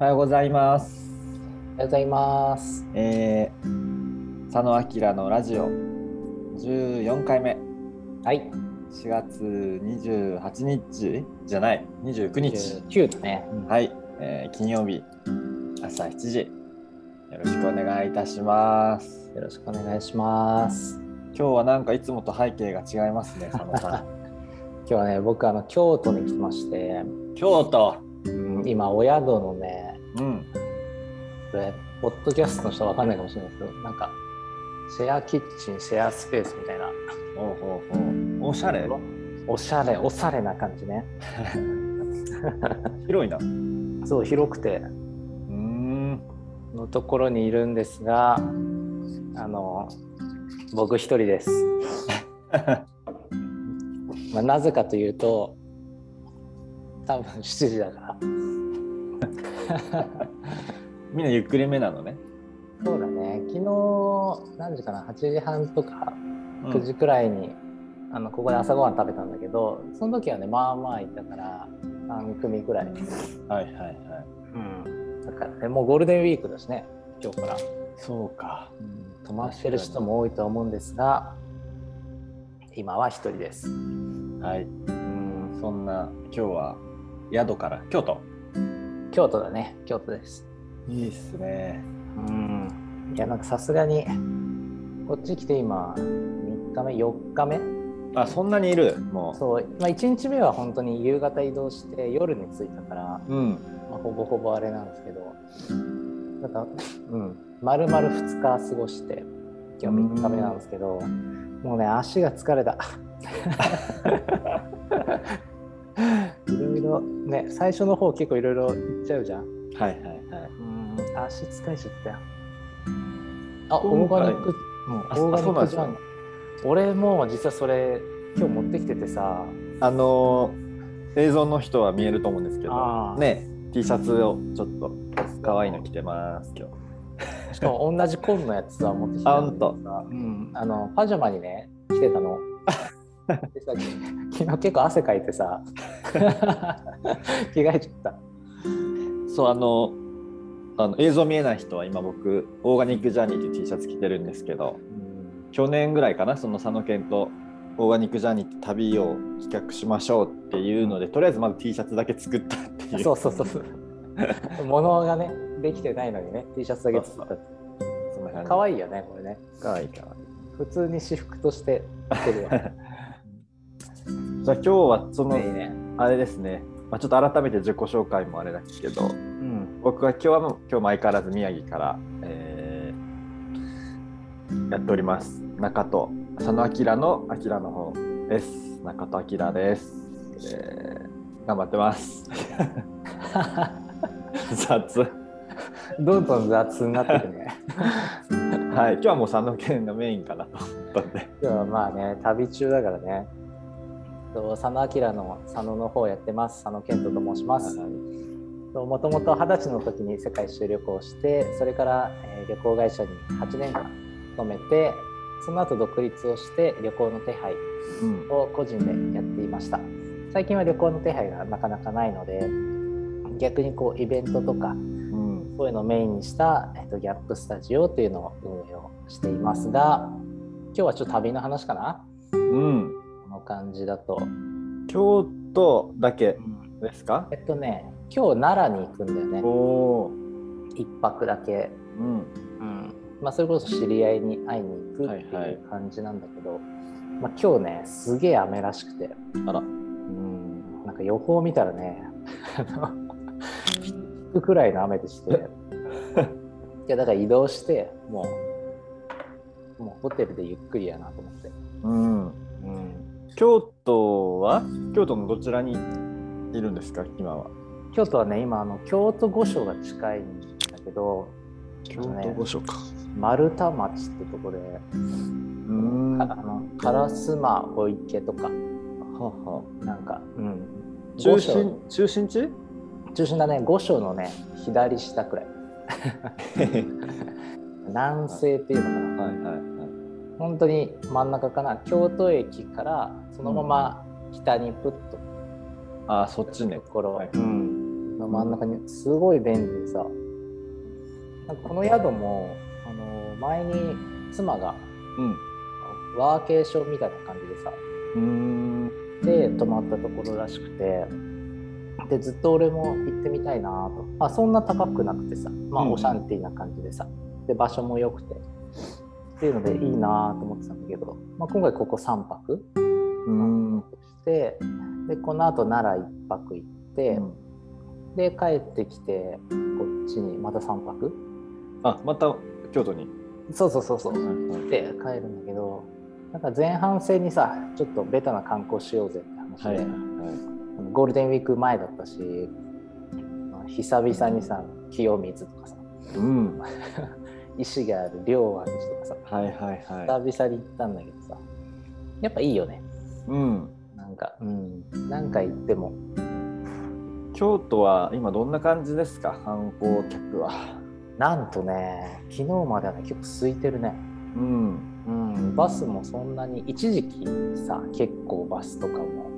おはようございます。おはようございます。佐野明のラジオ14回目。はい。4月28日じゃない29日。29だね。はい、金曜日朝7時。よろしくお願いいたします。よろしくお願いします。今日はなんかいつもと背景が違いますね、佐野さん。今日はね、僕京都に来まして。京都。今お宿のね。うん、これポッドキャストの人は分かんないかもしれないですけど、なんかシェアキッチン、シェアスペースみたいな、おしゃれ、おしゃれな感じね。広いな。そう、広くてのところにいるんですが、僕一人です。まあ、なぜかというと、多分7時だから。みんなゆっくりめなのね。そうだね。昨日何時かな、8時半とか9時くらいに、ここで朝ごはん食べたんだけど、その時はね、まあまあいたから3組くらい。はいはいはい。だからね、もうゴールデンウィークだしね、今日から。そうか。泊まってる人も多いと思うんですが、今は一人です。はい。そんな今日は宿から京都。京都だね。京都です。いいっすね。いや、なんかさすがにこっち来て今3日目4日目。あ、そんなにいる。もう。そう。まあ1日目は本当に夕方移動して夜に着いたから、まあ、ほぼほぼあれなんですけど、なんか丸々2日過ごして今日3日目なんですけど、もうね足が疲れた。いろいろね、最初の方結構いろいろ言っちゃうじゃん。はいはいはい。足疲れちゃったよ。あ、オーガニック、オーガニックジャム。俺も実はそれ今日持ってきててさ、映像の人は見えると思うんですけど、ね、T シャツをちょっと可愛いの着てます今日。しかも同じコールのやつは持ってきてたんだけどさ、パジャマにね着てたの。でさ、昨日結構汗かいてさ着替えちゃった。そう、映像見えない人は今僕オーガニックジャーニーっていう T シャツ着てるんですけど、去年ぐらいかな、その佐野健とオーガニックジャーニーって旅を企画しましょうっていうので、とりあえずまず T シャツだけ作ったっていう。そう物がねできてないのにね T シャツだけ作った。そんな感じ。かわいいよねこれね。かわいい。普通に私服として着てるよ。じゃあ今日はそのあれですね、ちょっと改めて自己紹介もあれなんですけど、僕は今日も相変わらず宮城から、やっております中戸佐野明の明の方です。中戸明です。頑張ってます。雑。どんどん雑になってるね。はい、今日はもう佐野県がメインかなと思ったんで。今日はまあね、旅中だからね。佐野明の佐野の方やってます。佐野健人と申します。もともと20歳の時に世界一周旅行して、それから旅行会社に8年間勤めて、その後独立をして旅行の手配を個人でやっていました。最近は旅行の手配がなかなかないので、逆にこうイベントとかそういうのをメインにした、ギャップスタジオというのを運営をしていますが、今日はちょっと旅の話かな。この感じだと京都だけですか？今日奈良に行くんだよね。一泊だけ。それこそ知り合いに会いに行くっていう感じなんだけど、今日ねすげえ雨らしくて、なんか予報見たらねくらいの雨でして、いやだから移動してもうホテルでゆっくりやなと思って。京都のどちらにいるんですか今は？京都はね、今京都御所が近いんだけど、京都御所か、丸太町ってとこで、烏丸御池とか、なんか、中心だね。御所のね左下くらい。南西っていうのかな。本当に真ん中かな。京都駅からそのまま北にプッと。ああ、そっちね。ところの真ん中にすごい便利でさ、なんかこの宿も前に妻が、うん、ワーケーションみたいな感じでさ、で泊まったところらしくて、でずっと俺も行ってみたいなと、まあ、そんな高くなくてさ、まあ、オシャンティーな感じでさ、で場所も良くてっていうのでいいなと思ってたんだけど、まあ、今回ここ3泊して、でこのあと奈良1泊行って、で帰ってきてこっちにまた3泊あまた京都にそうで帰るんだけど、なんか前半戦にさちょっとベタな観光しようぜって話で、ゴールデンウィーク前だったし、久々にさ清水とかさ、石がある両湾とかさ、久々に行ったんだけどさ、やっぱいいよね。なんか行っても。京都は今どんな感じですか、観光客は。なんとね、昨日まではね結構空いてるね。バスもそんなに、一時期さ結構バスとかも、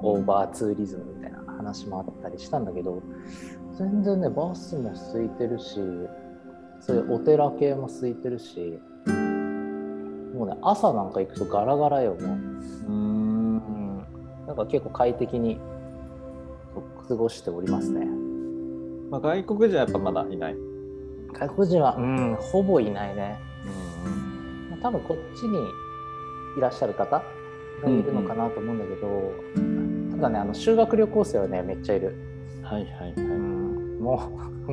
オーバーツーリズムみたいな話もあったりしたんだけど、全然ねバスも空いてるし、そういうお寺系も空いてるし、もうね朝なんか行くとガラガラよもう。なんか結構快適に過ごしておりますね。まあ、外国人はやっぱまだいない。外国人は、ほぼいないね。多分こっちにいらっしゃる方がいるのかなと思うんだけど、ただね修学旅行生はねめっちゃいる。も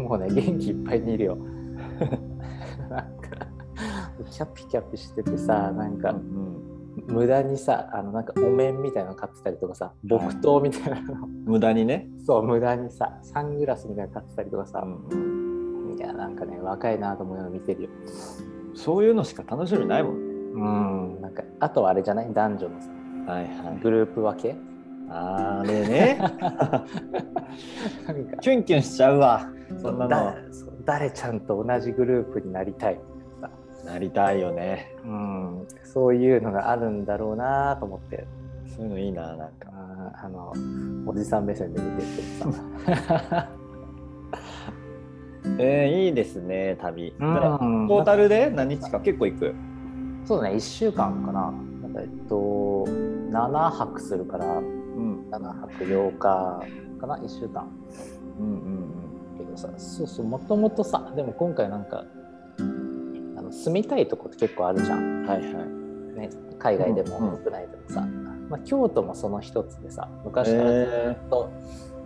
うね元気いっぱいにいるよ。なんかキャピキャピしててさ、なんか、無駄にさなんかお面みたいなの買ってたりとかさ、木刀みたいなの、無駄にね、そう無駄にさサングラスみたいなの買ってたりとかさ、いやなんかね若いなと思うのを見てるよ。そういうのしか楽しみないもんね。なんかあとはあれじゃない、男女のさ、グループ分け、あれねキュンキュンしちゃうわ、そんなの。誰ちゃんと同じグループになりたい、なりたいよね。そういうのがあるんだろうなと思って。そういうのいいな、なんかおじさん目線で見ててさいいですね旅。トータルで何日か結構行く。そうだね、1週間かな。7泊するから、7泊8日かな、1週間。けどさ、もともとさ、でも今回なんか住みたいとこって結構あるじゃん、ね、海外でも国内でもさ、まあ、京都もその一つでさ、昔からずっと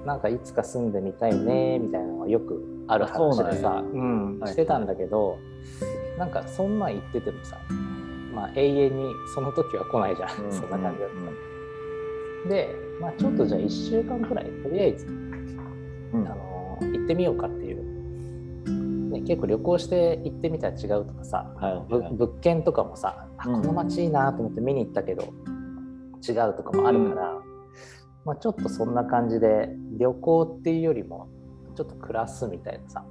なんかいつか住んでみたいねみたいなのがよくある話でさ、してたんだけど、なんかそんなん言っててもさ、まあ、永遠にその時は来ないじゃん、そんな感じだった、で、まあ、ちょっとじゃあ1週間くらいとりあえず、行ってみようかっていうね、結構旅行して行ってみたら違うとかさ、物件とかもさ、この街いいなと思って見に行ったけど、違うとかもあるから、まあ、ちょっとそんな感じで旅行っていうよりもちょっと暮らすみたいなさ、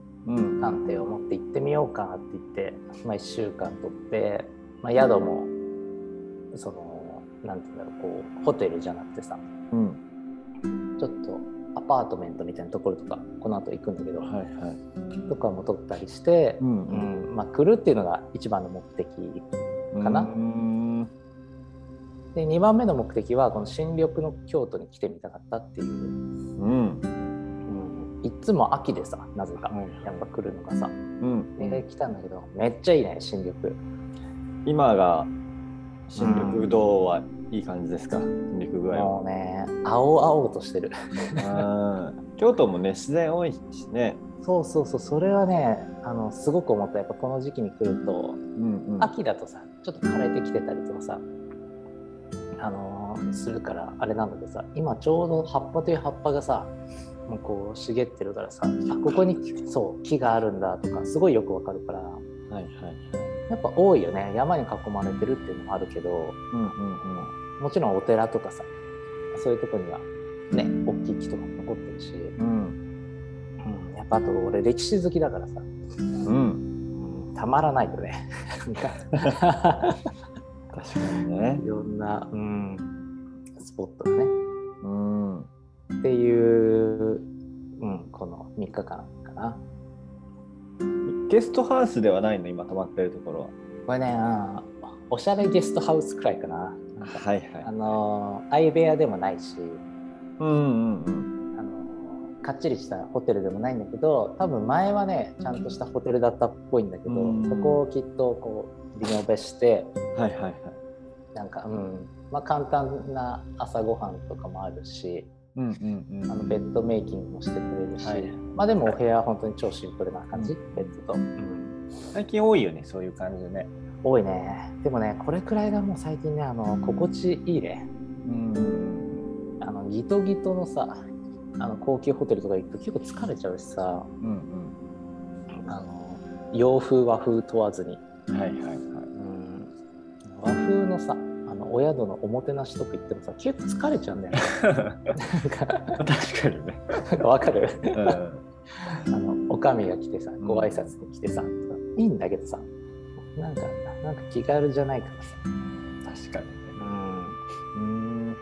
観点を持って行ってみようかって言って、まあ、1週間とって、まあ、宿もそのなんていうんだろう、こうホテルじゃなくてさ、ちょっとアパートメントみたいなところとかこの後行くんだけど、とかも撮ったりして、まあ、来るっていうのが一番の目的かな。で2番目の目的はこの新緑の京都に来てみたかったっていう、いつも秋でさ、なぜかやっぱ来るのがさ、来たんだけどめっちゃいいね新緑。今が新緑どうはいい感じですか、陸具合は。もうね、青々としてる。京都もね、自然多いしね。そう、それはね、すごく思った。やっぱこの時期に来ると、秋だとさ、ちょっと枯れてきてたりとかさ、するからあれなんだけどさ、今ちょうど葉っぱという葉っぱがさ、もうこう茂ってるからさ、あ、ここにそう木があるんだとか、すごいよくわかるから。やっぱ多いよね、山に囲まれてるっていうのもあるけど、もちろんお寺とかさ、そういうとこにはね大きい木とかも残ってるし、やっぱあと俺歴史好きだからさ、たまらないよね確かにね、いろんな、スポットがね、っていう、3日間かな。ゲストハウスではないの、今泊まってるところは。これね、おしゃれゲストハウスくらいかな。なんかはいはい。相部屋でもないし、うんうんうん、かっちりしたホテルでもないんだけど、多分前はね、ちゃんとしたホテルだったっぽいんだけど、うんうん、そこをきっとこうリノベして、はいはいはい。なんか、うん、まあ簡単な朝ごはんとかもあるし、うんうんうん、ベッドメイキングもしてくれるし、はい、まあでもお部屋は本当に超シンプルな感じ、うん、ベッドと、うん、最近多いよね、そういう感じね。多いね。でもね、これくらいがもう最近ね、心地いいね、うん、ギトギトのさ、高級ホテルとか行くと結構疲れちゃうしさ、うんうん、洋風和風問わずに、はいはいはい、うん、和風のさお宿のおもてなしとか言ってもさ、結構疲れちゃうんだよね。なんか確かにね。わかる？うん、おかみが来てさ、ご挨拶に来てさ、うん、いいんだけどさ、なんか気軽じゃないからさ。確かにね。うん。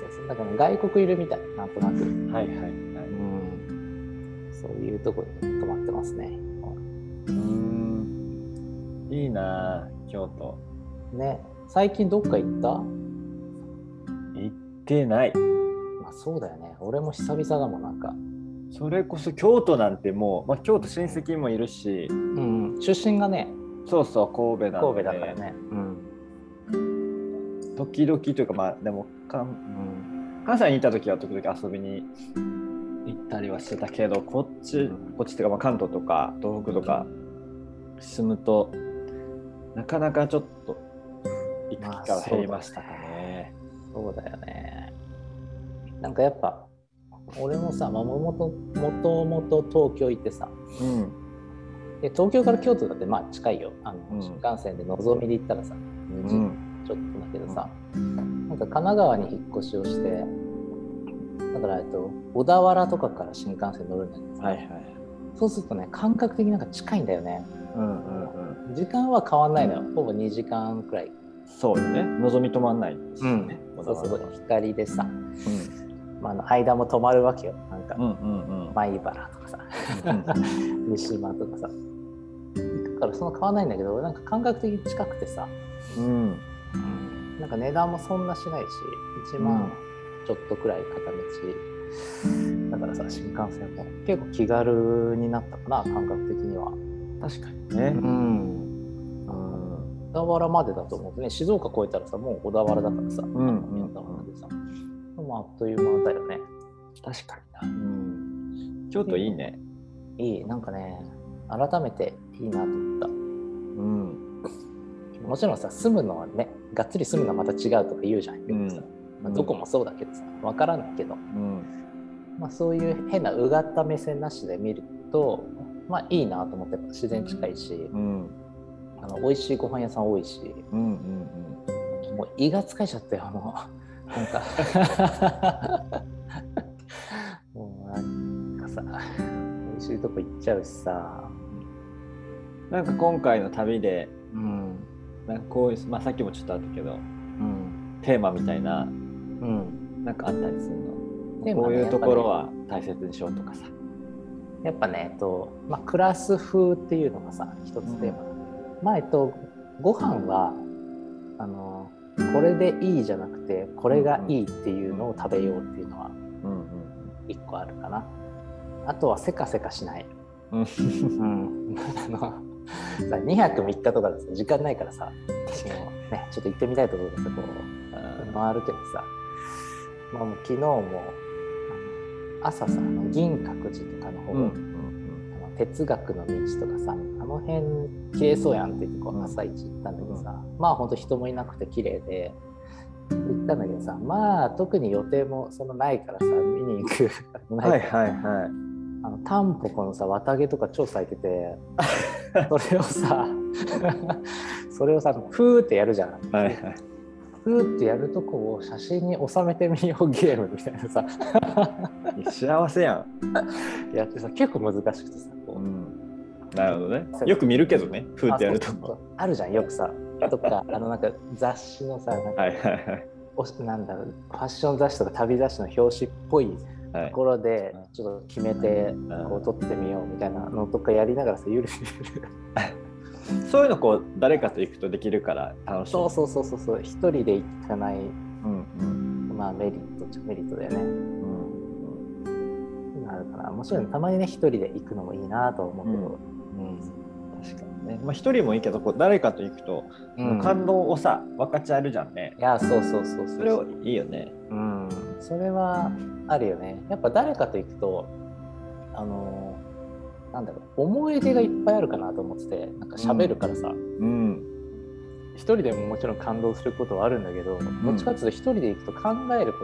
そうそう。だから外国いるみたい、なんとなく。はいはいはい。うん。そういうとこに泊まってますね。いいな京都。ね。最近どっか行った？行ってない。まあそうだよね。俺も久々だもん、なんか。それこそ京都なんてもう、まあ、京都親戚もいるし、うん、出身がね。そうそう神戸だ。神戸だからね。うん。時々というかまあでもうん、関西にいた時は時々遊びに行ったりはしてたけど、こっちっていうかまあ関東とか東北とか住むと、なかなかちょっと。行く機会は減りましたかね。そうだよね。なんかやっぱ俺もさ、もともと東京行ってさ、うん、で東京から京都だってまあ近いよ、うん、新幹線でのぞみで行ったらさ2時ちょっとだけどさ、うん、なんか神奈川に引っ越しをして、だから小田原とかから新幹線乗るんだけどさ、はいはい、そうするとね感覚的になんか近いんだよね、うんうんうん、時間は変わんないのよ、うん、ほぼ2時間くらい。そうよね、のぞみ止まんないですよね、うん、そうそう、光でさ、うん、まあ、間も止まるわけよ、なんか、うんうんうん、米原とかさ、うん、三島とかさ行くから、そんな変わんないんだけど、なんか感覚的に近くてさ、うん、なんか値段もそんなしないし1万ちょっとくらい片道、うん、だからさ新幹線も結構気軽になったかな、感覚的には。確かにね、うん、小田原までだと思うね。静岡越えたらさ、もう小田原だからさ、うん、小田原でさ、もうあっという間だよね。確かにな、うん、京都いいね。いい、なんかね改めていいなと思った、うん、もちろんさ住むのはね、がっつり住むのはまた違うとか言うじゃん、うんさ、まあ、どこもそうだけどさ、わからないけど、うん、まあ、そういう変なうがった目線なしで見るとまあいいなと思って、自然近いし、うんうん、美味しいご飯屋さん多いし、うんうんうん、もう胃が疲れちゃってなんかもうなんかさ美味しいとこ行っちゃうしさ、なんか今回の旅で、うん、なんかこういう、まあ、さっきもちょっとあったけど、うん、テーマみたいな、うん、なんかあったりするの、ね、こういうところは大切にしようとかさ、やっぱね、まあ、クラス風っていうのがさ一つテーマ、うん、前とご飯はこれでいいじゃなくてこれがいいっていうのを食べようっていうのは一個あるかな。あとはせかせかしない、うんうん、さ2泊3日とかです、ね、時間ないからさ、私も、ね、ちょっと行ってみたいところでさこう回るけどさ、まあ、もう昨日も朝さ銀閣寺とかの方、うん、哲学の道とかさ、辺綺麗そうやんって言ってこう朝一行ったんだけどさ、うん、まあほんと人もいなくて綺麗で行ったんだけどさ、まあ特に予定もそんなないからさ見に行くないから、はいはいはい、タンポポのさ綿毛とか超咲いててそれをさフーってやるじゃん、はいはい、フーってやるとこを写真に収めてみようゲームみたいなさ幸せやんやってさ、結構難しくてさ、こう、うんなるほどね、よく見るけどね、フーってやるとこあるじゃん、よくさとかなんか雑誌のさなんか、はいはいはい、なんだろうファッション雑誌とか旅雑誌の表紙っぽいところでちょっと決めてこう撮ってみようみたいなのとかやりながらさ、ゆるゆるそういうのこう誰かと行くとできるから楽しい。そうそうそうそう、一人で行かない、うんうん、まあメリットっちゃメリットだよね、うん、今あるかな。面白いのたまにね、一人で行くのもいいなと思うけど、うんうん、確かにね。まあ一人もいいけどこう誰かと行くと、うん、感動をさ分かち合えるじゃんね。いやそうそうそうそう、それをいいよね、うん、それはあるよね。やっぱ誰かと行くとなんだろう、思い出がいっぱいあるかなと思ってて、なんか喋るからさ、うんうん、一人でももちろん感動することはあるんだけど、どっちかっていうと一人で行くと考えることのが多くて、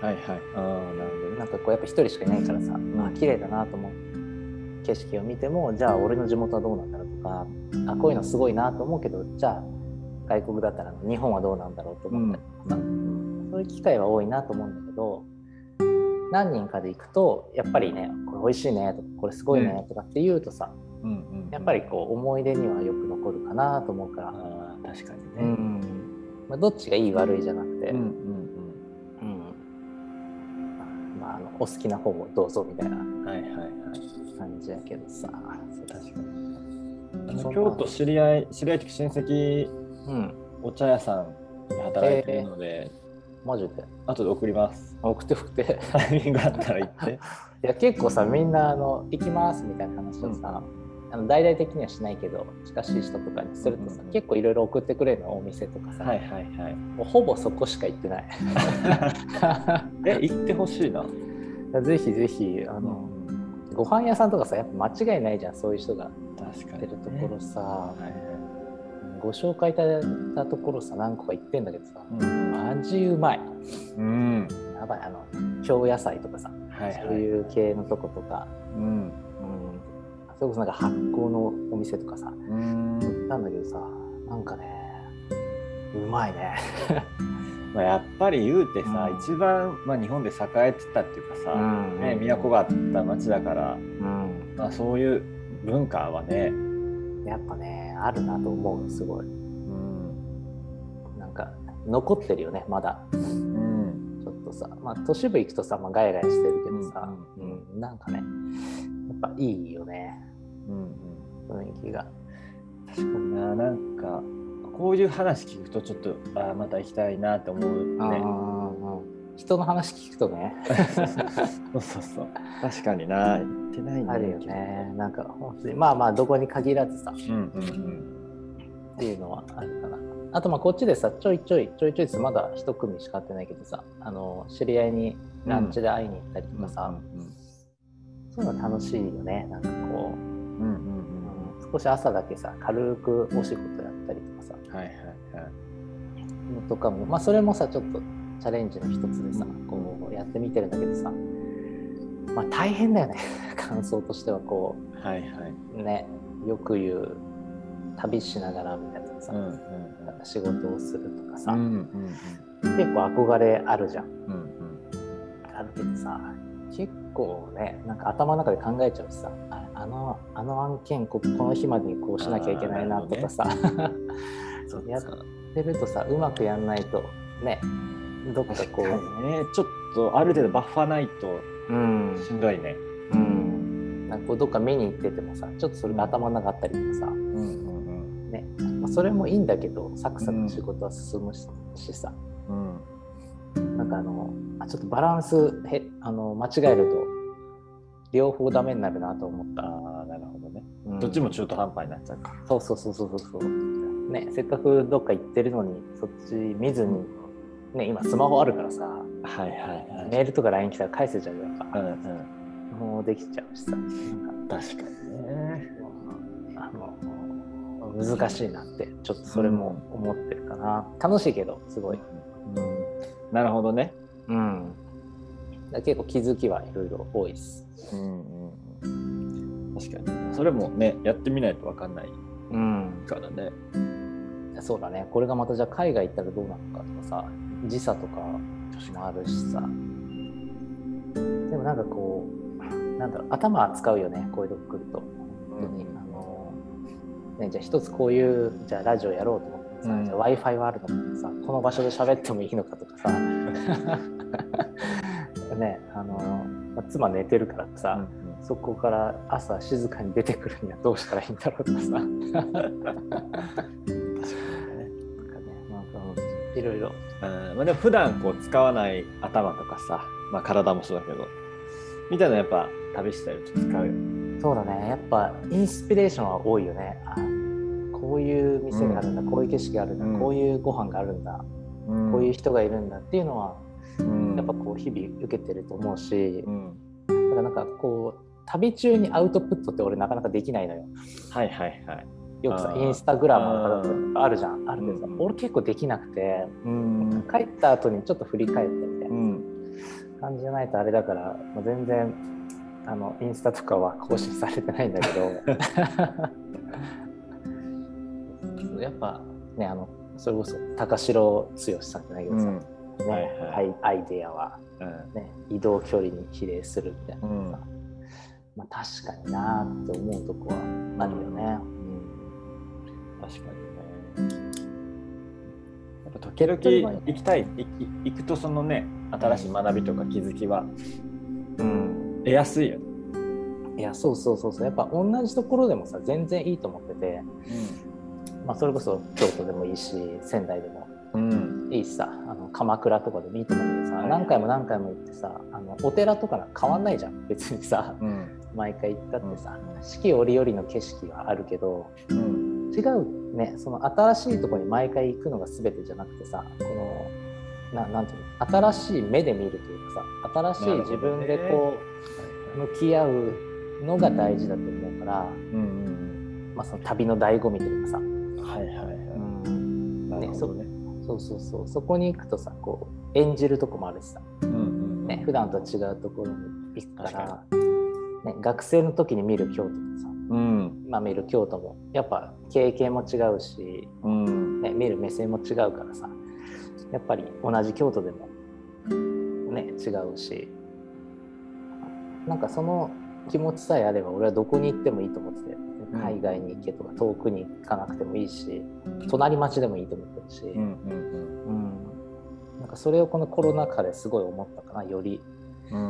うん、はいはい、あ、なるほど。なんかこうやっぱ一人しかいないからさ、うん、あ綺麗だなと思う景色を見ても、じゃあ俺の地元はどうなんだろうとか、あこういうのすごいなと思うけど、じゃあ外国だったら日本はどうなんだろうと思ったり、うん、そういう機会は多いなと思うんだけど、何人かで行くとやっぱりね、これ美味しいねとかこれすごいねとかって言うとさ、うんうんうん、やっぱりこう思い出にはよく残るかなと思うから。あ確かにね、うんうん、まあ、どっちがいい悪いじゃなくて、うんうんうん、まあ、お好きな方をどうぞみたいな感じやけどさ、はいはいはい、確かに京都知り合いというか親戚、うん、お茶屋さんで働いているので、マジで後で送ります。送ってタイミングあったら行っていや結構さ、みんな行きますみたいな話をさ、うん、大々的にはしないけど近しい人とかにするとさ、うん、結構いろいろ送ってくれるの、お店とかさ、はいはいはい、もうほぼそこしか行ってない行ってほしいなぜひぜひうん、ご飯屋さんとかさ、やっぱ間違いないじゃん、そういう人が確かに、ね、てるところさ、はいご紹介いただいたところさ、何個か言ってんだけどさ、うん、マジうまい、うん、やばい、京野菜とかさ、はいはい、そういう系のとことか、うんうん、それこそなんか発酵のお店とかさ、うん、行ったんだけどさ、なんかねうまいねまあやっぱり言うてさ、うん、一番、まあ、日本で栄えてたっていうかさ、うんね、都があった町だから、うんまあ、そういう文化はねやっぱねあるなと思う。すごい、うん、なんか残ってるよねまだ、うん、ちょっとさ、まあ、都市部行くとさ、まあ、ガヤガヤしてるけどさ、うんうん、なんかねやっぱいいよね、うんうん、雰囲気が。確かにな、なんかこういう話聞くとちょっとあまた行きたいなと思うね。あ人の話聞くとねそうそうそう、確かにな、うんってないんだけどあるよね。なんか本当にまあまあどこに限らずさ、うんうんうん、っていうのはあるかな。あとまあこっちでさちょいちょいです、まだ一組しか会ってないけどさ、知り合いにランチで会いに行ったりとかさ、うんうんうん、そういうの楽しいよね。なんかこう、うんうんうんうん、少し朝だけさ軽くお仕事やったりとかさ、はいはいはい、とかもまあそれもさちょっとチャレンジの一つでさ、うん、こうやってみてるんだけどさ。まあ、大変だよね感想としてはこう、はいはいね、よく言う旅しながらみたいなさ、うんうん、なんか仕事をするとかさ、うんうん、結構憧れあるじゃん、うんうん、あるけどさ結構ねなんか頭の中で考えちゃうしさ、あの案件この日までにこうしなきゃいけないなとかさ、ね、やってるとさうまくやんないとねどっかこう、ね、ちょっとある程度バッファないとうん、しんどいね、うん、なんかこうどっか見に行っててもさちょっとそれが頭の中あったりとかさ、うんうんうんねまあ、それもいいんだけどサクサク仕事は進む しさ、うん、なんかちょっとバランス間違えると両方ダメになるなと思った、うん、あなるほどね、うん、どっちも中途半端になっちゃうから。そう、ね、せっかくどっか行ってるのにそっち見ずに、ね、今スマホあるからさ、はいはいはい、メールとか LINE 来たら返せちゃうじゃんか、うんうん、もうできちゃうしさなんか確かにね難しいなってちょっとそれも思ってるかな、うん、楽しいけどすごい、うん、なるほどね、うん、だ結構気づきはいろいろ多いです、うんうん、確かにそれもねやってみないと分かんないからね、うん、そうだね。これがまたじゃあ海外行ったらどうなのかとかさ時差とかもあるしさ、でもなんかこうなんだろう頭使うよねこういうとこ来ると本当に、うん、ねじゃあ一つこういうじゃあラジオやろうと思ってさ、うん、じゃあ Wi-Fi はあるのかとかさこの場所で喋ってもいいのかとかさかね、妻寝てるからさ、うんうん、そこから朝静かに出てくるにはどうしたらいいんだろうとかさ、いろいろ。まあ、でも普段こう使わない頭とかさ、まあ、体もそうだけどみたいなやっぱ旅したりと使うよね。そうだね、やっぱインスピレーションは多いよね。あ、こういう店があるんだ、うん、こういう景色があるんだ、うん、こういうご飯があるんだ、うん、こういう人がいるんだっていうのは、うん、やっぱこう日々受けてると思うし、うん、だからなんかこう旅中にアウトプットって俺なかなかできないのよ。はいはいはい。よくさ、インスタグラムとかあるじゃん、あるけどさ、うん、俺結構できなくて、うん、帰った後にちょっと振り返ってみたいな感じじゃないとあれだから、まあ、全然インスタとかは更新されてないんだけどやっぱね、それこそ高城剛さんじゃないけどさ、うんね、はいはい、アイデアは、ね、うん、移動距離に比例するみたいなさ、うん、まあ、確かになって思うとこはあるよね、うん確かにね。やっぱ時々行きたい、行くとそのね、新しい学びとか気づきは、うん、得やすいよね。いや、そうそうそうそう。やっぱ同じところでもさ、全然いいと思ってて、うん、まあそれこそ京都でもいいし、仙台でも、うん、いいしさ、鎌倉とかでもいいと思うけどさ、はい、何回も何回も行ってさ、お寺とかなんか変わんないじゃん、うん、別にさ、うん、毎回行ったってさ、うん、四季折々の景色はあるけど、うん、違うね、その新しいところに毎回行くのが全てじゃなくてさ、このなんていうの、新しい目で見るというかさ、新しい自分でこう向き合うのが大事だと思うから、うんうん、まあ、その旅の醍醐味というかさ、はいはいはい、うん、なるほどね、そうそうそう、そこに行くとさ、こう演じるとこもあるしさ、うんうんね、普段とは違うところに行くから、ね、学生の時に見る京都ってさ、うん、今見る京都もやっぱ経験も違うし、うんね、見る目線も違うからさ、やっぱり同じ京都でも、ね、違うし、なんかその気持ちさえあれば俺はどこに行ってもいいと思ってて、海外に行けとか遠くに行かなくてもいいし、隣町でもいいと思ってるし、うんうんうん、なんかそれをこのコロナ禍ですごい思ったかな、より、うんうん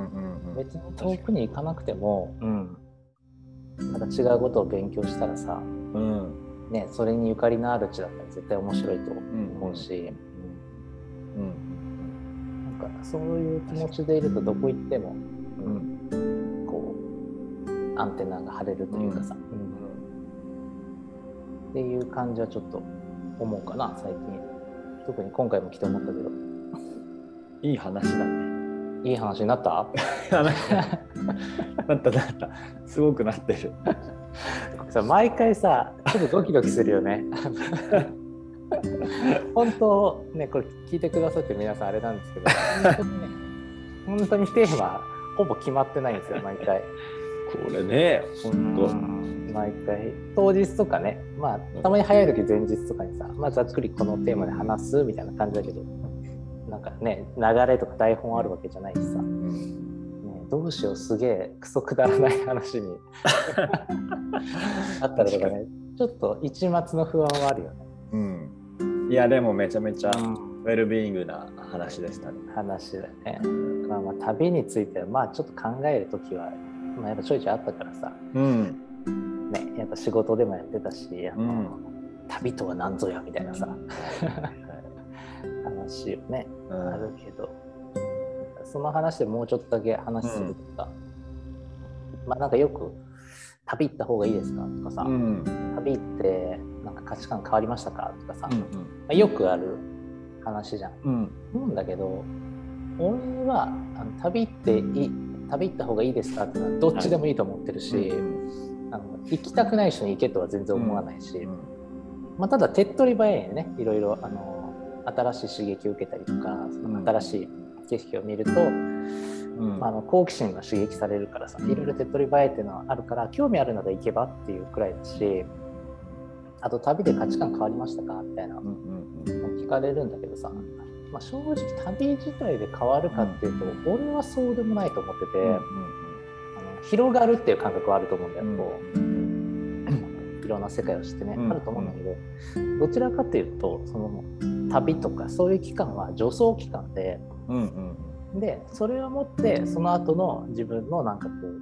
うん、別に遠くに行かなくても、うん、なんか違うことを勉強したらさ、うんね、それにゆかりのある地だったら絶対面白いと思うし、うんうん、なんかそういう気持ちでいるとどこ行っても、うん、こうアンテナが張れるというかさ、うんうん、っていう感じはちょっと思うかな最近。特に今回も来て思ったけどいい話だね。いい話になった？なった。すごくなってる。さ、毎回さ、ちょっとドキドキするよね。本当ね、これ聞いてくださってる皆さんあれなんですけど、本当にテーマほぼ決まってないんですよ、毎回。これね、本当。毎回当日とかね、まあたまに早い時前日とかにさ、まあざっくりこのテーマで話すみたいな感じだけど。なんかね、流れとか台本あるわけじゃないしさ、うんね、どうしよう、すげえクソくだらない話にあったりとかね、ちょっと一抹の不安はあるよね、うん、いやでもめちゃめちゃウェルビーイングな話でしたね、うん、話だね、まあ、まあ旅についてはまあちょっと考えるときは、まあ、やっぱちょいちょいあったからさ、うんね、やっぱ仕事でもやってたし、うん、旅とは何ぞやみたいなさ話よね、うん、あるけど、その話でもうちょっとだけ話するとか、うん、まあなんかよく旅行った方がいいですかとかさ、うん、旅行ってなんか価値観変わりましたかとかさ、うんうん、まあ、よくある話じゃん、うん、思うんだけど、俺は旅行った方がいいですかってのはどっちでもいいと思ってるし、はい、行きたくない人に行けとは全然思わないし、うんうん、まあ、ただ手っ取り早いね、いろいろ新しい刺激を受けたりとか、その新しい景色を見ると、うん、まあ、好奇心が刺激されるからさ、いろいろ手っ取り早いっていうのはあるから、興味あるなら行けばっていうくらいだし、あと旅で価値観変わりましたかみたいな、うんうんうん、聞かれるんだけどさ、まあ、正直旅自体で変わるかっていうと、うん、俺はそうでもないと思ってて、うんうん、広がるっていう感覚はあると思うんだよ、こう、うん、いろんな世界を知ってね、あると思うんだけど、うん、どちらかというとその旅とかそういう期間は助走期間で、うんうん、でそれを持ってその後の自分のなんかこう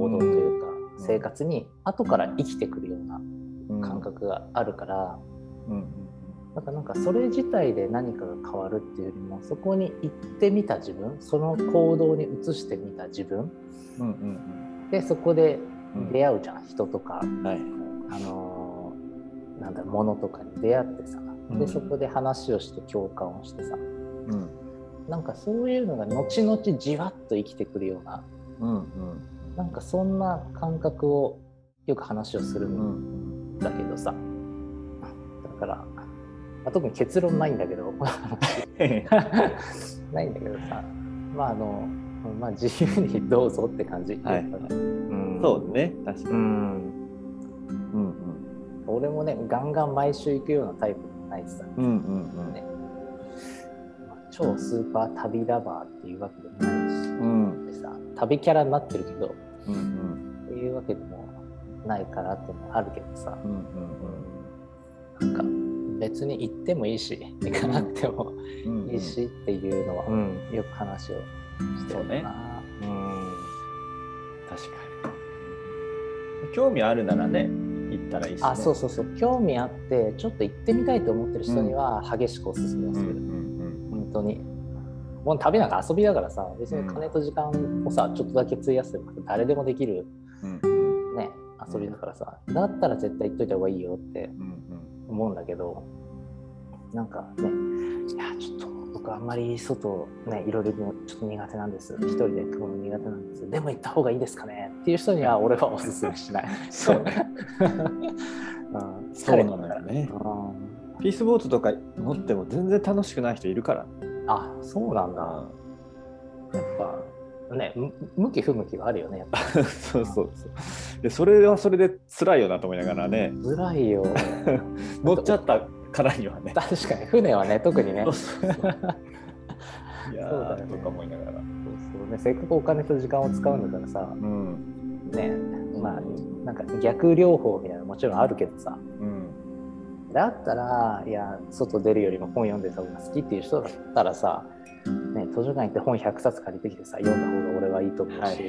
行動というか生活に後から生きてくるような感覚があるから、だからなんかそれ自体で何かが変わるっていうよりもそこに行ってみた自分、その行動に移してみた自分、でそこで出会うじゃん、人とか、なんだろう、物とかに出会ってさ、でそこで話をして共感をしてさ、なんかそういうのが後々じわっと生きてくるような、なんかそんな感覚をよく話をするんだけどさ、だから特に結論ないんだけどないんだけどさ、まあまあ自由にどうぞって感じ、そうね、確かに、俺もねガンガン毎週行くようなタイプじゃないしさ、超スーパー旅ラバーっていうわけでもないし、旅キャラになってるけど、っていうわけでもないからっていうのはあるけどさ、なんか別に行ってもいいし行かなくてもいいしっていうのはよく話をしてるな、確かに興味あるならね行ったらいいし、ね、あ、そうそうそう、興味あってちょっと行ってみたいと思ってる人には激しくおすすめをする、本当にもう旅なんか遊びだからさ、別に金と時間をさちょっとだけ費やしても誰でもできる、ね、遊びだからさ、だったら絶対行っといた方がいいよって思うんだけど、なんかね、いやちょっと僕あんまり外ねいろいろちょっと苦手なんです、一人で行くの苦手なんです、でも行った方がいいですかねっていう人には俺はおすすめしない。そうねそうなんだよね、ピースボートとか乗っても全然楽しくない人いるから。あ、そうなんだ。やっぱね、向き不向きがあるよね、やっぱ。そうそうそう。で、それはそれで辛いよなと思いながらね。辛いよ。乗っちゃったからにはね。確かに船はね、特にね。いやー、そうだとか思いながら。そうそうね。せっかくお金と時間を使うんだからさ、ね、まあなんか逆療法みたいなのもちろんあるけどさ。だったら、いや外出るよりも本読んでた方が好きっていう人だったらさ、ね、図書館行って本100冊借りてきてさ読んだ方が俺はいいと思うし、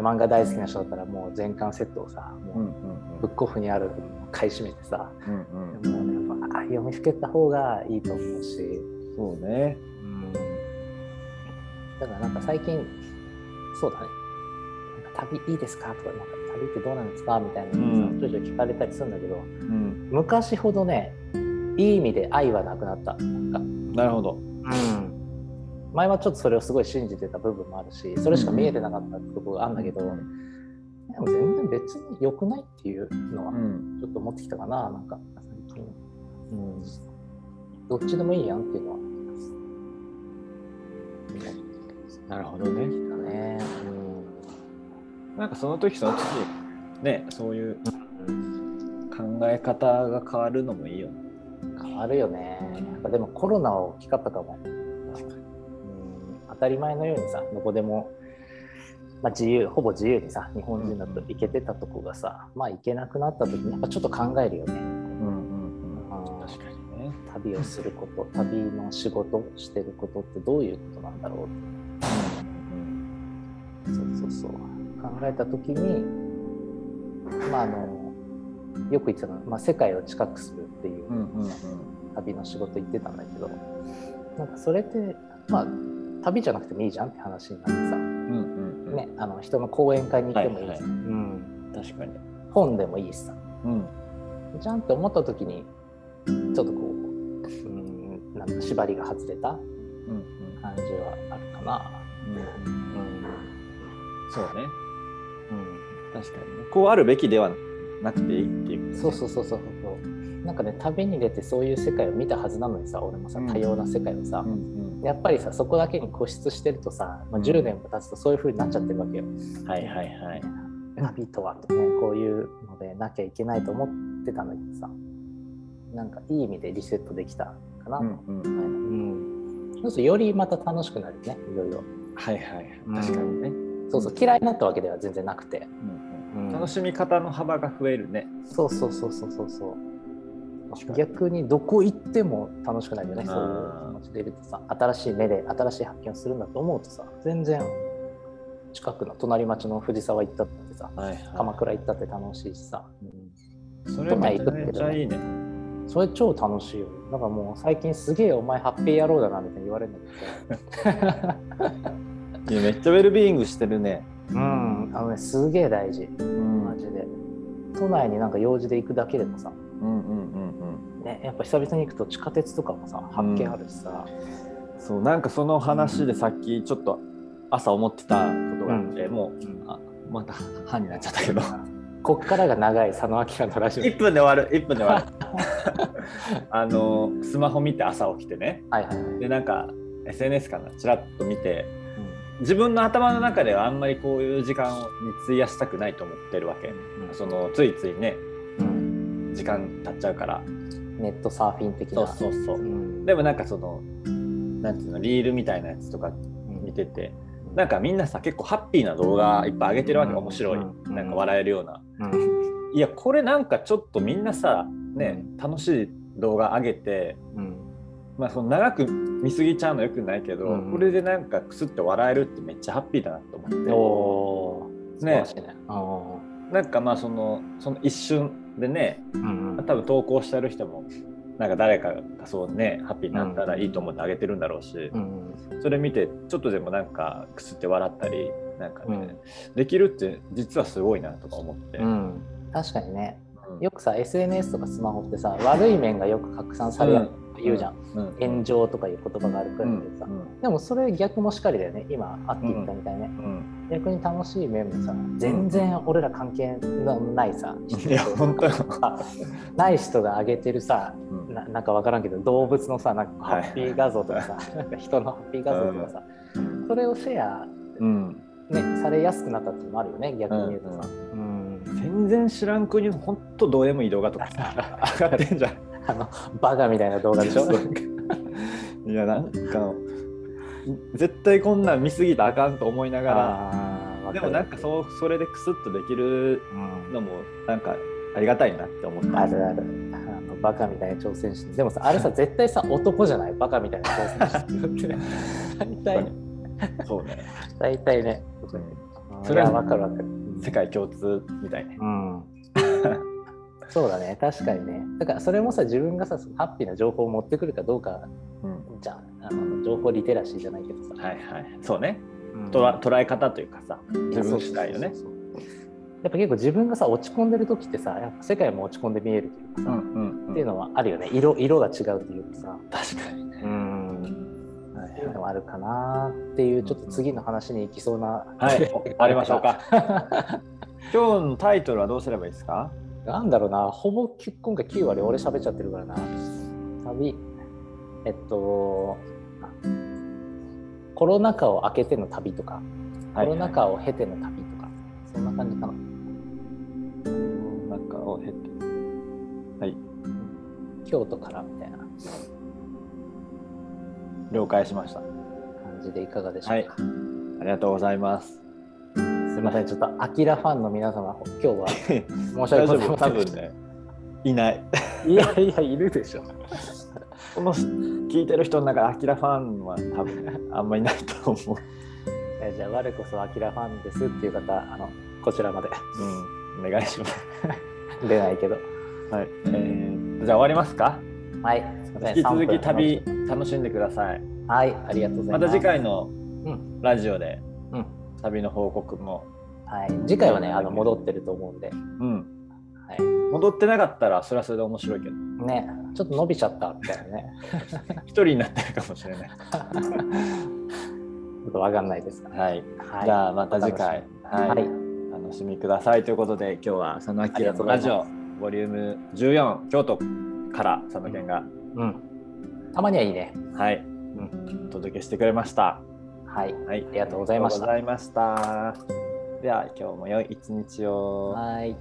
漫画大好きな人だったらもう全巻セットをさ、ブックオフにあるのを買い占めてさ、もうやっぱ読みふけた方がいいと思うし、そうね、だからなんか最近そうだね、旅いいですかとか、なんか旅ってどうなんですかみたいなのをちょいちょい聞かれたりするんだけど、昔ほどねいい意味で愛はなくなった。なるほど、前はちょっとそれをすごい信じてた部分もあるし、それしか見えてなかったところがあるんだけど、でも全然別に良くないっていうのはちょっと思ってきたかな、なんか最近、どっちでもいいやんっていうのは。なるほどね。なんかその時その時ね、そういう考え方が変わるのもいいよね。変わるよね。やっぱでもコロナは大きかったかも。当たり前のようにさ、どこでも、まあ、自由、ほぼ自由にさ、日本人だと行けてたとこがさ、まあ行けなくなった時にやっぱちょっと考えるよね。確かにね。旅をすること、旅の仕事をしてることってどういうことなんだろう。そうそうそう。考えた時に、まあ、よく言ってたのは、まあ、世界を近くするっていう旅の仕事行ってたんだけど、なんかそれって、まあ、旅じゃなくてもいいじゃんって話になってさ、ね、人の講演会に行ってもいいし、確かに本でもいいしさ、じゃんって思った時にちょっとこう、なんか縛りが外れた感じはあるかな。そうね、確かに、ね、こうあるべきではなくていいっていう、ね、そうなんかね、旅に出てそういう世界を見たはずなのにさ、俺もさ多様な世界をさ、やっぱりさそこだけに固執してるとさ、まあ、10年も経つとそういう風になっちゃってるわけよ、旅とはとね、こういうのでなきゃいけないと思ってたのにさ、なんかいい意味でリセットできたかなと、そうするとよりまた楽しくなるね、いろいろ。確かにね、そうそう、嫌いになったわけでは全然なくて、楽しみ方の幅が増えるね。そうそうそうそうそうそう、逆にどこ行っても楽しくなるよね。そういう気持ちでいるとさ、新しい目で新しい発見をするんだと思うとさ、全然近くの隣町の藤沢行ったってさ、はいはい、鎌倉行ったって楽しいしさ、うん、それめっちゃいいね。それ超楽しいよ。だからもう最近すげえお前ハッピー野郎だなみたいに言われるんだけどめっちゃウェルビーイングしてるね。うん、あのね、すげえ大事、うん、マジで。都内になんか用事で行くだけでもさ、うんうんうんうんね、やっぱ久々に行くと地下鉄とかもさ発見あるしさ、うん、そう、なんかその話でさっきちょっと朝思ってたことがあって、うん、もう、うん、あ、また半になっちゃったけどこっからが長い佐野明のラジオ1分で終わる、1分で終わるスマホ見て朝起きてね、はいはいはい、でなんか SNS かな、ちらっと見て、うん、自分の頭の中ではあんまりこういう時間に費やしたくないと思ってるわけ、うん、そのついついね、うん、時間経っちゃうからネットサーフィン的な。そうそうそう、うん、でもなんかそのなんていうの、リールみたいなやつとか見てて、うん、なんかみんなさ結構ハッピーな動画いっぱい上げてるわけ、面白い、うん、なんか笑えるような、うん、いやこれなんかちょっとみんなさ、ね、楽しい動画上げて、うん、まあその長く見すぎちゃうのよくないけど、うん、これでなんかクスって笑えるってめっちゃハッピーだなと思って、ね、なんかまあその一瞬でね、うんうん、多分投稿してる人もなんか誰かがそうねハッピーになったらいいと思ってあげてるんだろうし、うん、それ見てちょっとでもなんかくすって笑ったりなんかね、うん、できるって実はすごいなとか思って、うん、確かにね、よくさ SNS とかスマホってさ悪い面がよく拡散されるとか言うじゃん、うんうん、炎上とかいう言葉があるくらいでさ、うんうん、でもそれ逆もしかりだよね、今あって言ったみたいね、うんうん、逆に楽しい面もさ全然俺ら関係のないさ、いや本当ない人が上げてるさ、うん、なんか分からんけど動物のさなんかハッピー画像とかさ、はい、なんか人のハッピー画像とかさ、うん、それをシェア、うんね、されやすくなったっていうのもあるよね、逆に言うとさ、うんうん、全然知らん国のほんとどうでもいい動画とか上がってんじゃんあのバカみたいな動画でしょいやなんか絶対こんなん見すぎたらあかんと思いながら、でもなんかそれでクスッとできるのもなんかありがたいなって思った、うん、あるある、あのバカみたいな挑戦して、でもさあれさ絶対さ男じゃないバカみたいな挑戦してそうね、大体ね、それは分かる分かる、世界共通みたいね、うん、そうだね、確かにね。だからそれもさ自分がさハッピーな情報を持ってくるかどうか、うん、じゃあの情報リテラシーじゃないけどさ、はいはい、そうね、うん、捉え方というかさ自分次第よね。やっぱ結構自分がさ落ち込んでる時ってさやっぱ世界も落ち込んで見えるというかさ、うんうんうん、っていうのはあるよね、色が違うというかさ、確かにね、うんっていうのはあるかなっていう、ちょっと次の話に行きそうな、はい、ありましょうか今日のタイトルはどうすればいいですか？なんだろうな、ほぼ今回9割俺喋っちゃってるからな。旅、コロナ禍を明けての旅とか、はいはい、コロナ禍を経ての旅とか、そんな感じかな。コロナ禍を経て、はい、京都からみたいな。了解しました。感じでいかがでしょうか。はい、ありがとうございます。すみません、ちょっとアキラファンの皆様、今日は申し訳ございません。多分ね、いない。いやいやいるでしょ。この聞いてる人の中でアキラファンは多分あんまりいないと思う。じゃあ我こそアキラファンですっていう方、こちらまで。うん、お願いします。出ないけど。はい。じゃあ終わりますか。はい。引き続き旅楽しんでください。はい、ありがとうございます。また次回のラジオで旅の報告も、うんうん、はい、次回はね戻ってると思うんで、うん、はい、戻ってなかったらそれはそれで面白いけどね、ちょっと伸びちゃったみたいなね一人になってるかもしれないちょっとわかんないですから、はいはい、じゃあまた次回、はいはい、楽しみくださいということで、今日は佐野明のラジオボリューム14、京都から佐野健が、うんうん、たまにはいいね、はい、うん、お届けしてくれました。はい、はい、ありがとうございました。では今日も良い一日を。はい。